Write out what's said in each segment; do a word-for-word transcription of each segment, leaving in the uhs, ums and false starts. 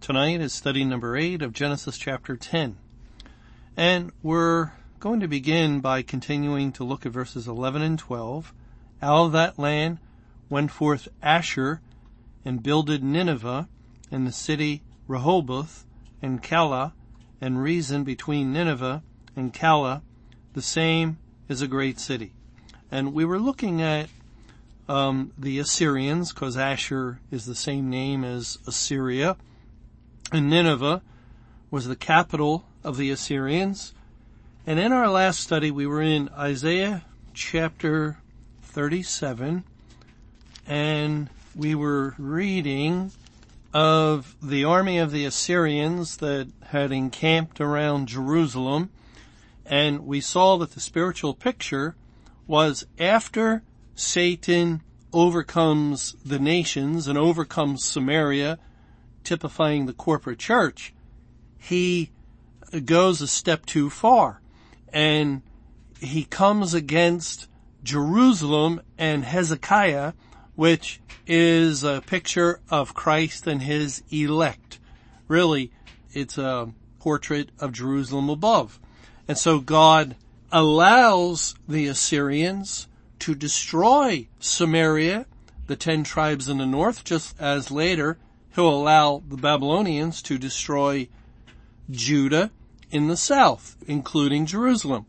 Tonight is study number eight of Genesis chapter ten. And we're going to begin by continuing to look at verses eleven and twelve. Out of that land went forth Asher and builded Nineveh and the city Rehoboth and Calah, and reason between Nineveh and Calah, the same is a great city. And we were looking at um, the Assyrians, because Asher is the same name as Assyria. And Nineveh was the capital of the Assyrians. And in our last study, we were in Isaiah chapter thirty-seven, and we were reading of the army of the Assyrians that had encamped around Jerusalem. And we saw that the spiritual picture was after Satan overcomes the nations and overcomes Samaria, typifying the corporate church, he goes a step too far and he comes against Jerusalem and Hezekiah, which is a picture of Christ and his elect. Really, it's a portrait of Jerusalem above. And so God allows the Assyrians to destroy Samaria, the ten tribes in the north, just as later He'll allow the Babylonians to destroy Judah in the south, including Jerusalem.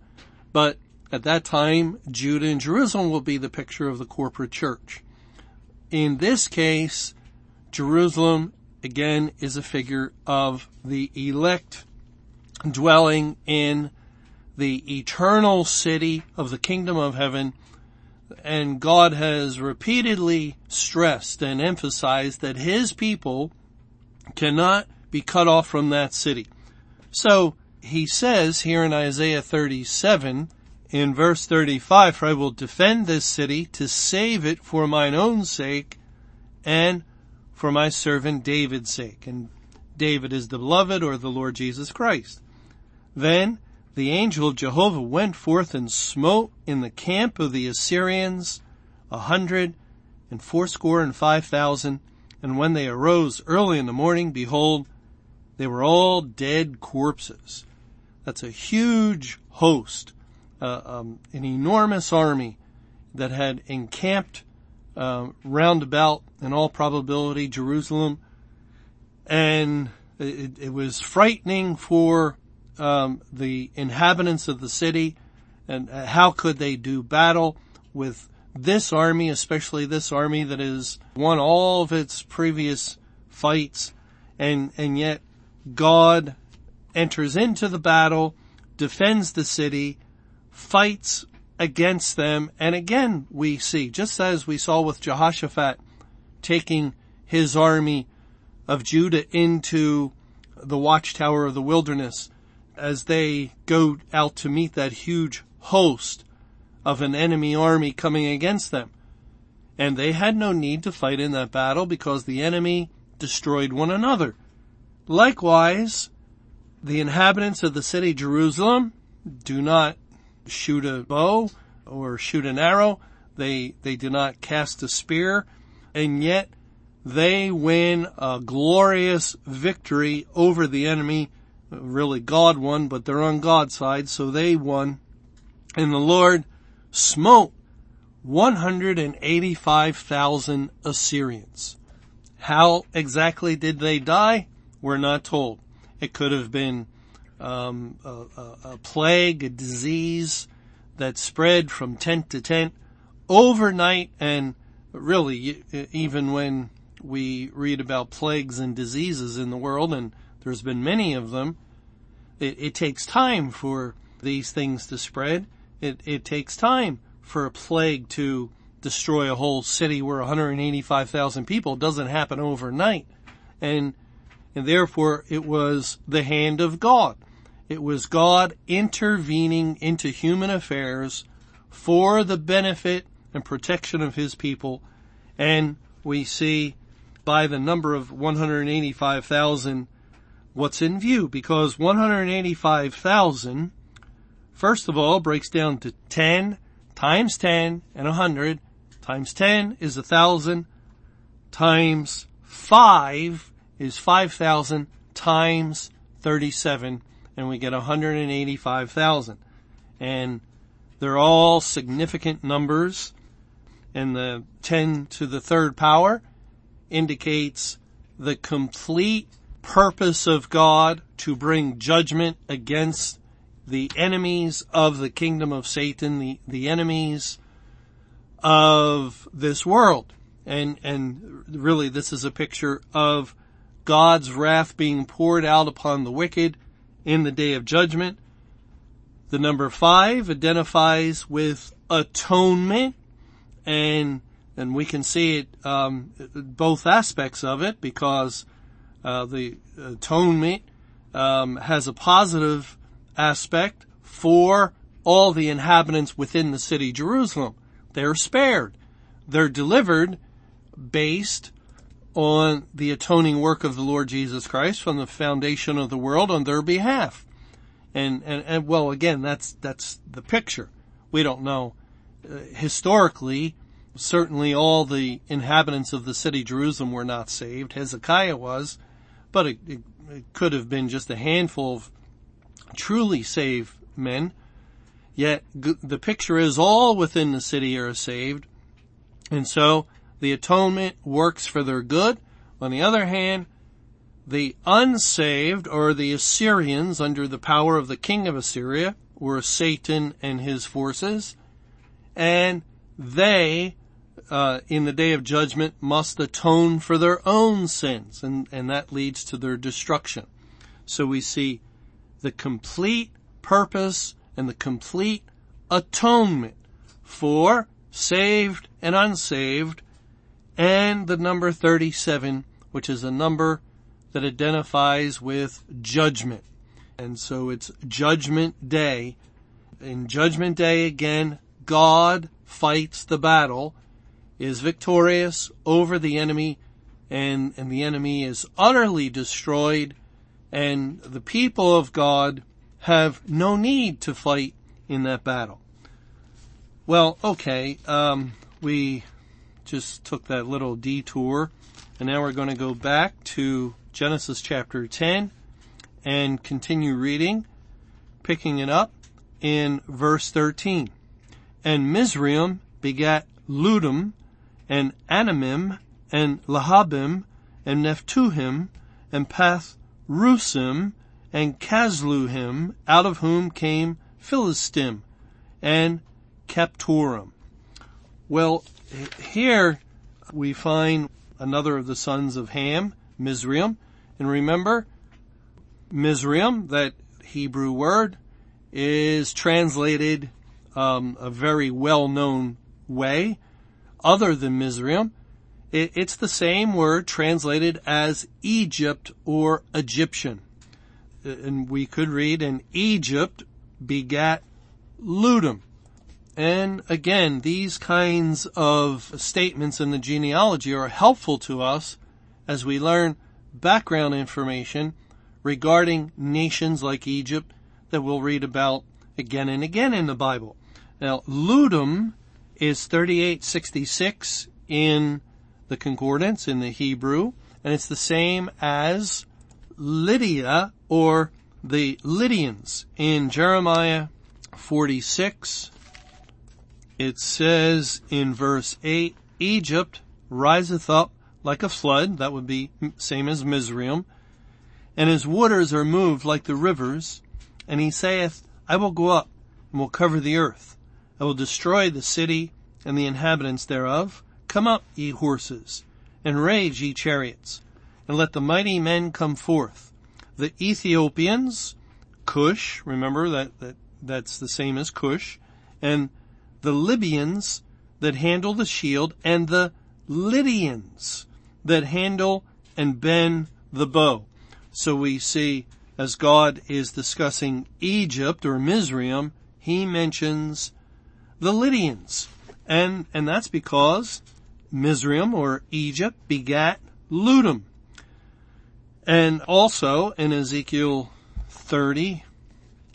But at that time, Judah and Jerusalem will be the picture of the corporate church. In this case, Jerusalem, again, is a figure of the elect dwelling in the eternal city of the kingdom of heaven. And God has repeatedly stressed and emphasized that his people cannot be cut off from that city. So he says here in Isaiah thirty-seven, in verse thirty-five, "For I will defend this city to save it for mine own sake and for my servant David's sake." And David is the beloved, or the Lord Jesus Christ. Then the angel of Jehovah went forth and smote in the camp of the Assyrians a hundred and fourscore and five thousand. And when they arose early in the morning, behold, they were all dead corpses. That's a huge host, uh, um, an enormous army that had encamped uh, round about, in all probability, Jerusalem. And it, it was frightening for Um, the inhabitants of the city, and how could they do battle with this army, especially this army that has won all of its previous fights, and and yet God enters into the battle, defends the city, fights against them. And again we see, just as we saw with Jehoshaphat taking his army of Judah into the watchtower of the wilderness, as they go out to meet that huge host of an enemy army coming against them. And they had no need to fight in that battle because the enemy destroyed one another. Likewise, the inhabitants of the city Jerusalem do not shoot a bow or shoot an arrow. They, they do not cast a spear. And yet they win a glorious victory over the enemy. Really, God won, but they're on God's side, so they won. And the Lord smote one hundred eighty-five thousand Assyrians. How exactly did they die? We're not told. It could have been um, a, a plague, a disease that spread from tent to tent overnight. And really, even when we read about plagues and diseases in the world, and there's been many of them, It, it takes time for these things to spread. It, it takes time for a plague to destroy a whole city where one hundred eighty-five thousand people. It doesn't happen overnight. And and therefore it was the hand of God. It was God intervening into human affairs for the benefit and protection of his people. And we see by the number of one hundred eighty-five thousand what's in view, because one hundred eighty-five thousand, first of all, breaks down to ten times ten and one hundred times ten is one thousand times five is five thousand times thirty-seven, and we get one hundred eighty-five thousand. And they're all significant numbers, and the ten to the third power indicates the complete purpose of God to bring judgment against the enemies of the kingdom of Satan, the, the enemies of this world. And, and really this is a picture of God's wrath being poured out upon the wicked in the day of judgment. The number five identifies with atonement, and, and we can see it, um, both aspects of it, because, uh, the atonement, um, has a positive aspect for all the inhabitants within the city Jerusalem. They're spared. They're delivered based on the atoning work of the Lord Jesus Christ from the foundation of the world on their behalf. And, and, and well, again, that's, that's the picture. We don't know. Uh, historically, certainly all the inhabitants of the city Jerusalem were not saved. Hezekiah was, but it, it, it could have been just a handful of truly saved men. Yet the picture is all within the city are saved. And so the atonement works for their good. On the other hand, the unsaved, or the Assyrians under the power of the king of Assyria, were Satan and his forces. And they, uh, in the day of judgment, must atone for their own sins. And, and that leads to their destruction. So we see the complete purpose and the complete atonement for saved and unsaved. And the number thirty-seven, which is a number that identifies with judgment. And so it's Judgment Day. In Judgment Day, again, God fights the battle, is victorious over the enemy, and, and the enemy is utterly destroyed, and the people of God have no need to fight in that battle. Well, okay, um, we just took that little detour, and now we're going to go back to Genesis chapter ten and continue reading, picking it up in verse thirteen. And Mizraim begat Ludim, and Anamim, and Lahabim, and Naphtuhim, and Pathrusim, and Casluhim, out of whom came Philistim, and Caphtorim. Well, here we find another of the sons of Ham, Mizraim. And remember, Mizraim, that Hebrew word, is translated um, a very well-known way other than Mizraim. It, it's the same word translated as Egypt or Egyptian. And we could read, and Egypt begat Ludim. And again, these kinds of statements in the genealogy are helpful to us as we learn background information regarding nations like Egypt that we'll read about again and again in the Bible. Now, Ludim is thirty-eight sixty-six in the concordance, in the Hebrew, and it's the same as Lydia, or the Lydians. In Jeremiah forty-six, it says in verse eight, Egypt riseth up like a flood, that would be same as Mizraim, and his waters are moved like the rivers, and he saith, I will go up, and will cover the earth. I will destroy the city and the inhabitants thereof. Come up, ye horses, and rage, ye chariots, and let the mighty men come forth. The Ethiopians, Cush, remember that, that that's the same as Cush, and the Libyans that handle the shield, and the Lydians that handle and bend the bow. So we see, as God is discussing Egypt or Mizraim, he mentions the Lydians. And, and that's because Mizraim or Egypt begat Ludim. And also in Ezekiel thirty,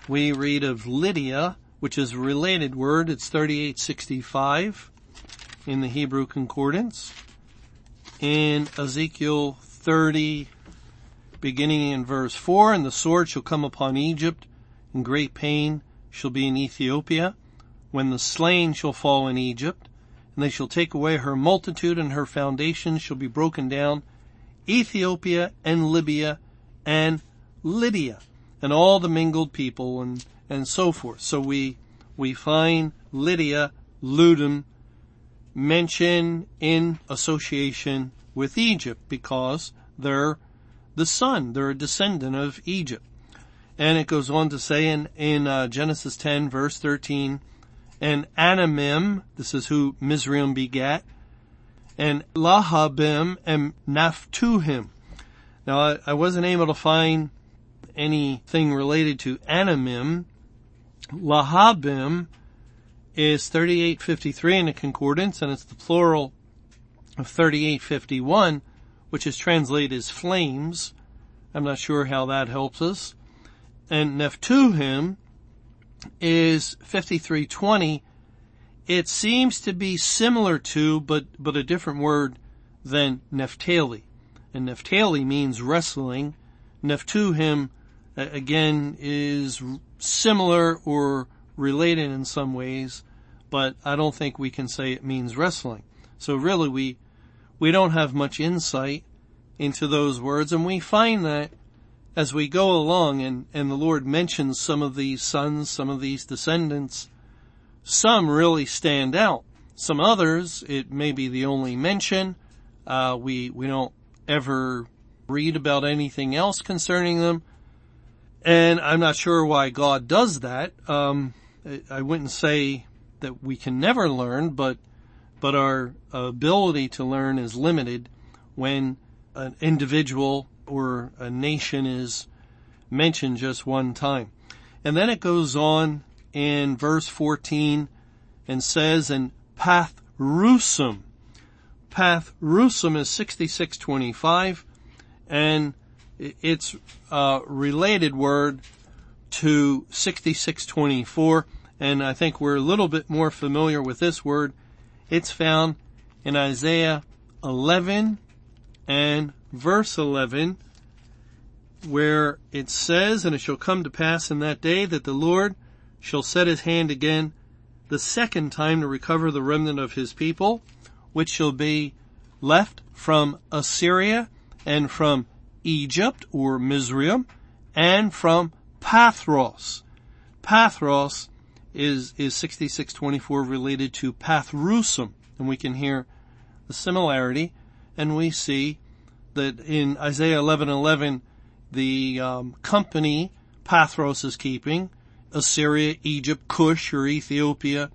we read of Lydia, which is a related word. It's thirty-eight sixty-five in the Hebrew Concordance. In Ezekiel thirty, beginning in verse four, and the sword shall come upon Egypt, and great pain shall be in Ethiopia, when the slain shall fall in Egypt, and they shall take away her multitude, and her foundations shall be broken down, Ethiopia and Libya and Lydia, and all the mingled people, and, and so forth. So we, we find Lydia, Ludim, mentioned in association with Egypt because they're the son, they're a descendant of Egypt. And it goes on to say in, in uh, Genesis ten verse thirteen, and Anamim, this is who Mizraim begat, and Lahabim and Naphtuhim. Now I, I wasn't able to find anything related to Anamim. Lahabim is thirty-eight fifty-three in a concordance, and it's the plural of thirty-eight fifty-one, which is translated as flames. I'm not sure how that helps us. And Naphtuhim is fifty-three twenty. It seems to be similar to, but, but a different word than Naphtali. And Naphtali means wrestling. Naphtuhim, again, is similar or related in some ways, but I don't think we can say it means wrestling. So really we, we don't have much insight into those words, and we find that as we go along, and, and the Lord mentions some of these sons, some of these descendants, some really stand out. Some others, it may be the only mention. Uh, we, we don't ever read about anything else concerning them. And I'm not sure why God does that. Um, I wouldn't say that we can never learn, but but our ability to learn is limited when an individual or a nation is mentioned just one time. And then it goes on in verse fourteen and says, and Pathrusim. Pathrusim is sixty-six twenty-five, and it's a related word to sixty-six twenty-four, and I think we're a little bit more familiar with this word. It's found in Isaiah eleven and verse eleven, where it says, and it shall come to pass in that day that the Lord shall set his hand again the second time to recover the remnant of his people, which shall be left from Assyria and from Egypt or Mizraim and from Pathros. Pathros is, is sixty-six twenty-four related to Pathrusim, and we can hear the similarity, and we see that in Isaiah eleven eleven, the um, company Pathros is keeping, Assyria, Egypt, Cush or Ethiopia,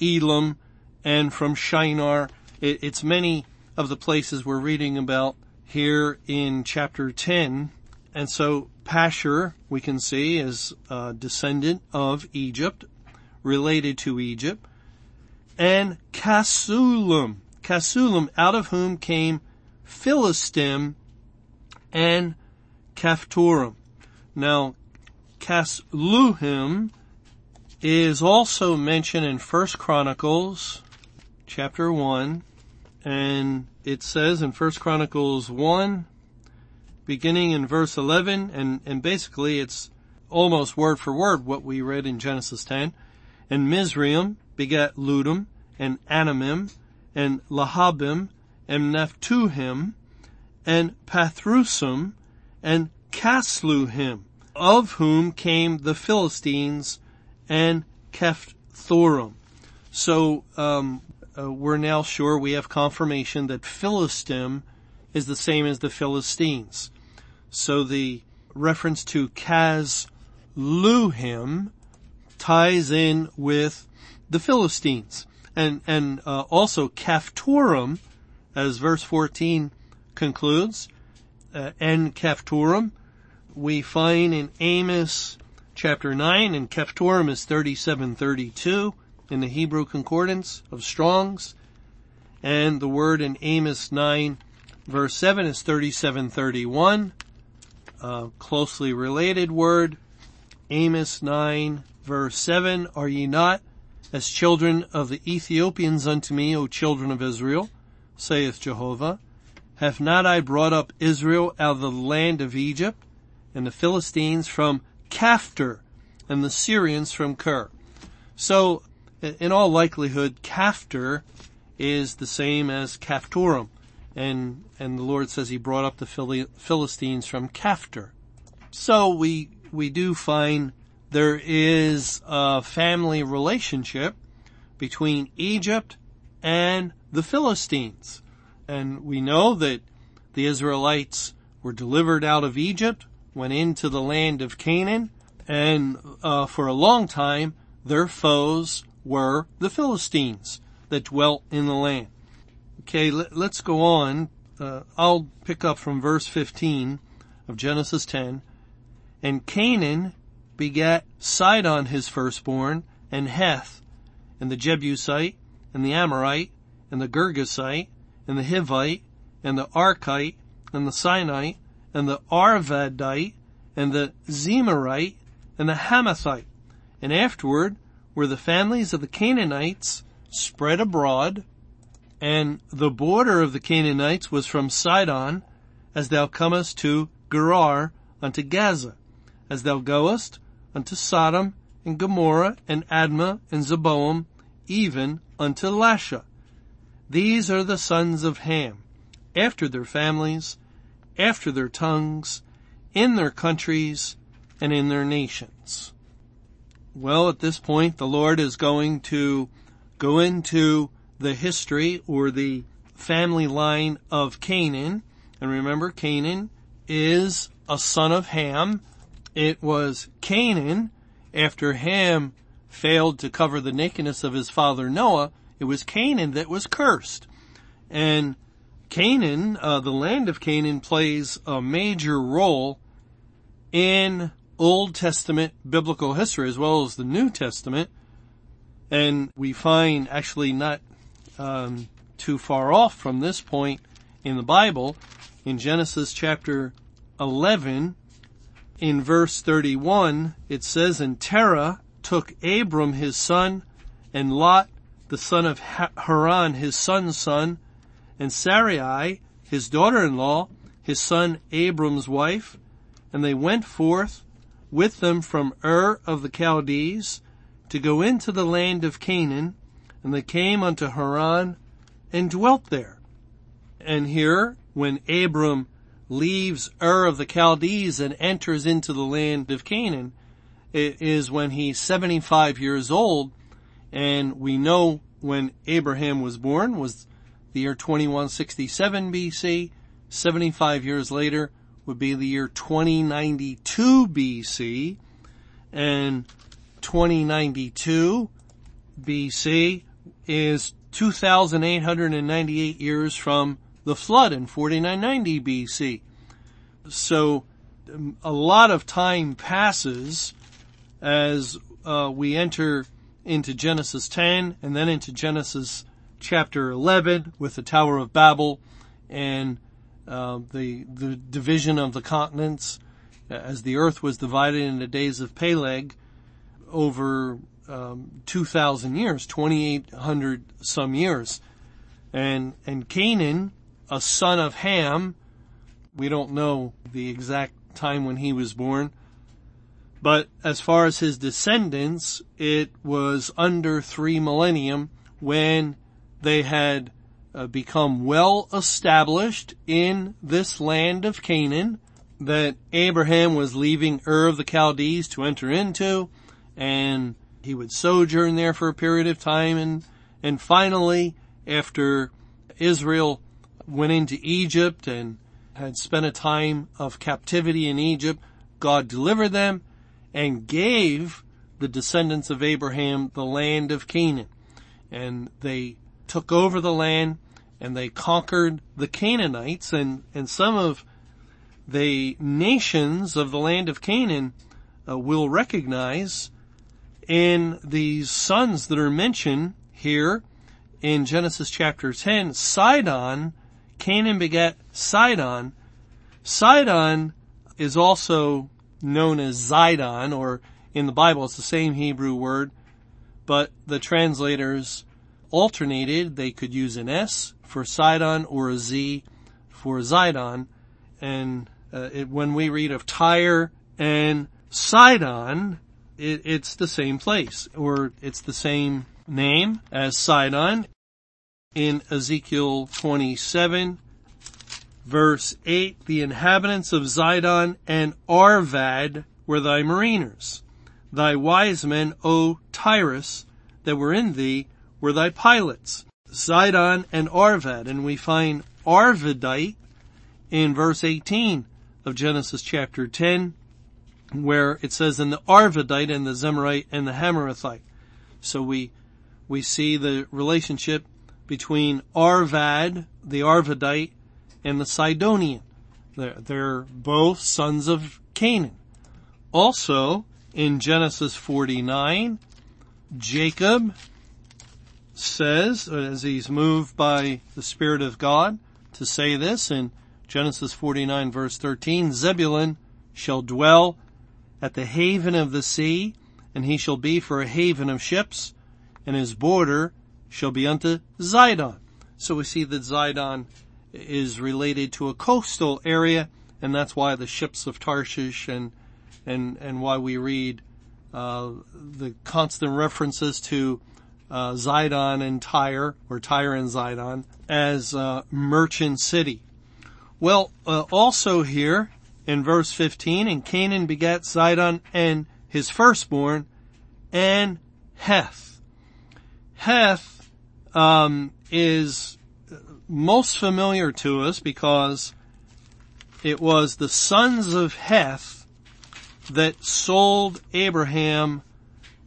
Elam, and from Shinar. It, it's many of the places we're reading about here in chapter ten. And so Pashur, we can see, is a descendant of Egypt, related to Egypt. And Casluhim, Casluhim, out of whom came Philistim and Caphtorim. Now, Casluhim is also mentioned in First Chronicles chapter one, and it says in First Chronicles one, beginning in verse eleven, and, and basically it's almost word for word what we read in Genesis ten. And Mizraim begat Ludim, and Anamim, and Lahabim, and Naphtuhim, and Pathrusim, and Casluhim, of whom came the Philistines and Caphtorim. So um, uh, we're now sure we have confirmation that Philistim is the same as the Philistines. So the reference to Casluhim ties in with the Philistines. And, and, uh, also Caphtorim, as verse fourteen concludes, uh, and Caphtorim we find in Amos chapter nine, and Caphtorim is thirty-seven thirty-two in the Hebrew Concordance of Strong's. And the word in Amos nine verse seven is thirty-seven thirty-one, a closely related word. Amos nine verse seven, "Are ye not as children of the Ethiopians unto me, O children of Israel, saith Jehovah? Have not I brought up Israel out of the land of Egypt, and the Philistines from Caphtor, and the Syrians from Cur?" So, in all likelihood, Caphtor is the same as Caphtorim, and and the Lord says He brought up the Phil- Philistines from Caphtor. So we we do find there is a family relationship between Egypt and the Philistines. And we know that the Israelites were delivered out of Egypt, went into the land of Canaan, and uh, for a long time their foes were the Philistines that dwelt in the land. Okay, let, let's go on. Uh, I'll pick up from verse fifteen of Genesis ten. "And Canaan begat Sidon his firstborn, and Heth, and the Jebusite, and the Amorite, and the Girgasite, and the Hivite, and the Arkite, and the Sinite, and the Arvadite, and the Zemarite, and the Hamathite. And afterward were the families of the Canaanites spread abroad, and the border of the Canaanites was from Sidon, as thou comest to Gerar unto Gaza, as thou goest unto Sodom, and Gomorrah, and Admah, and Zeboam, even unto Lasha. These are the sons of Ham, after their families, after their tongues, in their countries, and in their nations." Well, at this point, the Lord is going to go into the history or the family line of Canaan. And remember, Canaan is a son of Ham. It was Canaan, after Ham failed to cover the nakedness of his father Noah, it was Canaan that was cursed. And Canaan, uh, the land of Canaan, plays a major role in Old Testament biblical history as well as the New Testament. And we find, actually not um, too far off from this point in the Bible, in Genesis chapter eleven, in verse thirty-one, it says, "And Terah took Abram his son, and Lot the son of Haran his son's son, and Sarai his daughter-in-law, his son Abram's wife, and they went forth with them from Ur of the Chaldees to go into the land of Canaan, and they came unto Haran and dwelt there." And here, when Abram leaves Ur of the Chaldees and enters into the land of Canaan, it is when he's seventy-five years old, and we know when Abraham was born was the year twenty-one sixty-seven B C. seventy-five years later would be the year twenty ninety-two B C, and twenty ninety-two B C is two thousand eight hundred ninety-eight years from the flood in forty-nine ninety B C. So a lot of time passes as uh, we enter into Genesis ten and then into Genesis chapter eleven with the Tower of Babel and uh, the the division of the continents as the earth was divided in the days of Peleg over um, two thousand years, twenty-eight hundred some years. And and Canaan, a son of Ham, we don't know the exact time when he was born, but as far as his descendants, it was under three millennium when they had uh, become well established in this land of Canaan that Abraham was leaving Ur of the Chaldees to enter into, and he would sojourn there for a period of time. And, and finally, after Israel went into Egypt and had spent a time of captivity in Egypt, God delivered them and gave the descendants of Abraham the land of Canaan. And they took over the land and they conquered the Canaanites. And, and some of the nations of the land of Canaan uh, will recognize. And these sons that are mentioned here in Genesis chapter ten, Sidon, Canaan begat Sidon. Sidon is also known as Zidon, or in the Bible it's the same Hebrew word, but the translators alternated. They could use an S for Sidon or a Z for Zidon. And uh, it, when we read of Tyre and Sidon, it, it's the same place, or it's the same name as Sidon. In Ezekiel twenty-seven, verse eight, the inhabitants of Zidon and Arvad were thy mariners. Thy wise men, O Tyrus, that were in thee, were thy pilots. Zidon and Arvad. And we find Arvadite in verse eighteen of Genesis chapter ten, where it says, and the Arvadite and the Zemarite and the Hamarathite. So we, we see the relationship between Arvad, the Arvadite, and the Sidonian. They're, they're both sons of Canaan. Also, in Genesis forty-nine, Jacob says, as he's moved by the Spirit of God to say this, in Genesis forty-nine verse thirteen, Zebulun shall dwell at the haven of the sea, and he shall be for a haven of ships, and his border shall be unto Zidon. So we see that Zidon is related to a coastal area, and that's why the ships of Tarshish and and and why we read uh the constant references to uh Zidon and Tyre, or Tyre and Zidon, as uh merchant city. Well, uh, also here in verse fifteen, and Canaan begat Zidon and his firstborn, and Heth. Heth um is most familiar to us because it was the sons of Heth that sold Abraham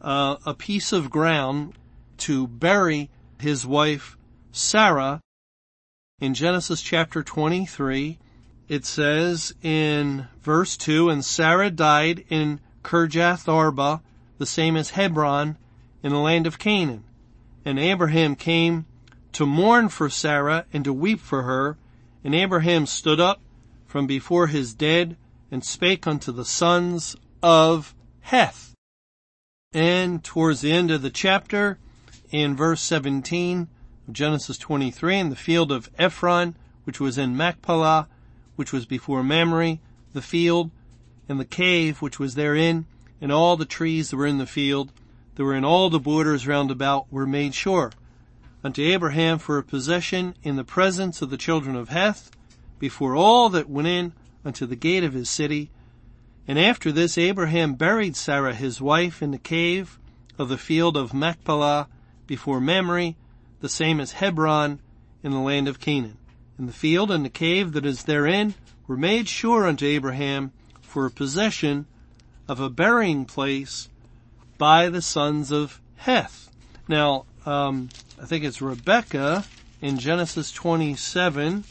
uh, a piece of ground to bury his wife Sarah. In Genesis chapter twenty-three, it says in verse two, and Sarah died in Kirjath Arba, the same as Hebron, in the land of Canaan. And Abraham came to mourn for Sarah and to weep for her. And Abraham stood up from before his dead and spake unto the sons of Heth. And towards the end of the chapter, in verse seventeen of Genesis twenty-three, in the field of Ephron, which was in Machpelah, which was before Mamre, the field, and the cave which was therein, and all the trees that were in the field, that were in all the borders round about, were made sure unto Abraham for a possession in the presence of the children of Heth, before all that went in unto the gate of his city. And after this Abraham buried Sarah his wife in the cave of the field of Machpelah before Mamre, the same as Hebron, in the land of Canaan. And the field and the cave that is therein were made sure unto Abraham for a possession of a burying place by the sons of Heth. Now, um, I think it's Rebecca in Genesis twenty-seven.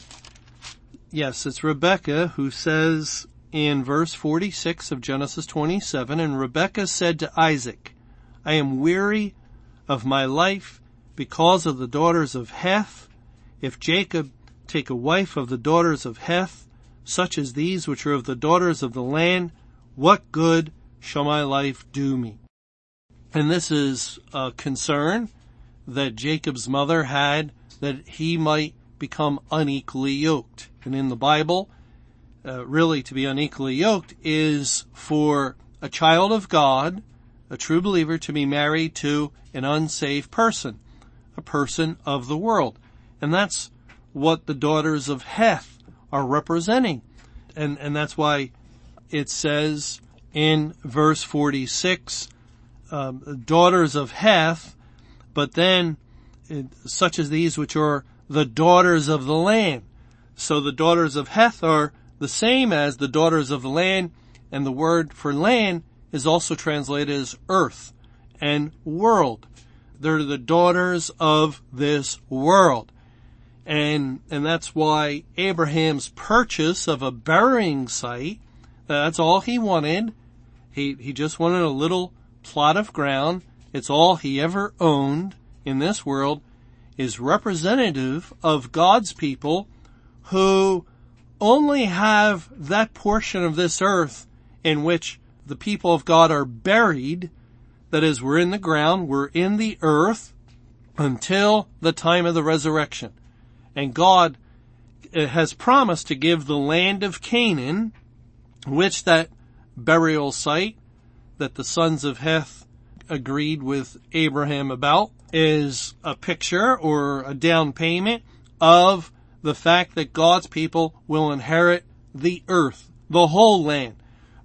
Yes, it's Rebecca who says in verse forty-six of Genesis twenty-seven, and Rebecca said to Isaac, I am weary of my life because of the daughters of Heth. If Jacob take a wife of the daughters of Heth, such as these which are of the daughters of the land, what good shall my life do me? And this is a concern that Jacob's mother had, that he might become unequally yoked. And in the Bible, uh, really to be unequally yoked is for a child of God, a true believer, to be married to an unsaved person, a person of the world. And that's what the daughters of Heth are representing. And, and that's why it says in verse forty-six, um, daughters of Heth, but then, such as these which are the daughters of the land. So the daughters of Heth are the same as the daughters of the land, and the word for land is also translated as earth and world. They're the daughters of this world. And, and that's why Abraham's purchase of a burying site, that's all he wanted. He, he just wanted a little plot of ground. It's all he ever owned in this world, is representative of God's people who only have that portion of this earth in which the people of God are buried. That is, we're in the ground, we're in the earth until the time of the resurrection. And God has promised to give the land of Canaan, which that burial site that the sons of Heth agreed with Abraham about is a picture or a down payment of the fact that God's people will inherit the earth, the whole land.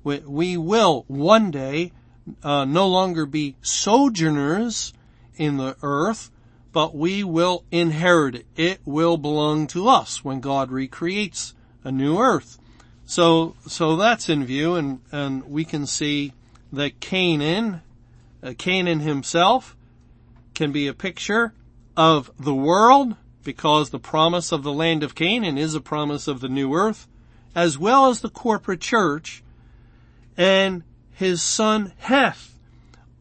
We will one day uh, no longer be sojourners in the earth, but we will inherit it. It will belong to us when God recreates a new earth. So, so that's in view, and, and we can see that Canaan, uh, Canaan himself can be a picture of the world, because the promise of the land of Canaan is a promise of the new earth, as well as the corporate church, and his son Heth.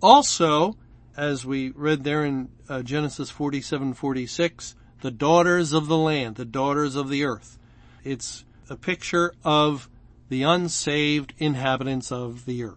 Also, as we read there in uh, Genesis forty-seven, forty-six, the daughters of the land, the daughters of the earth. It's a picture of the unsaved inhabitants of the earth.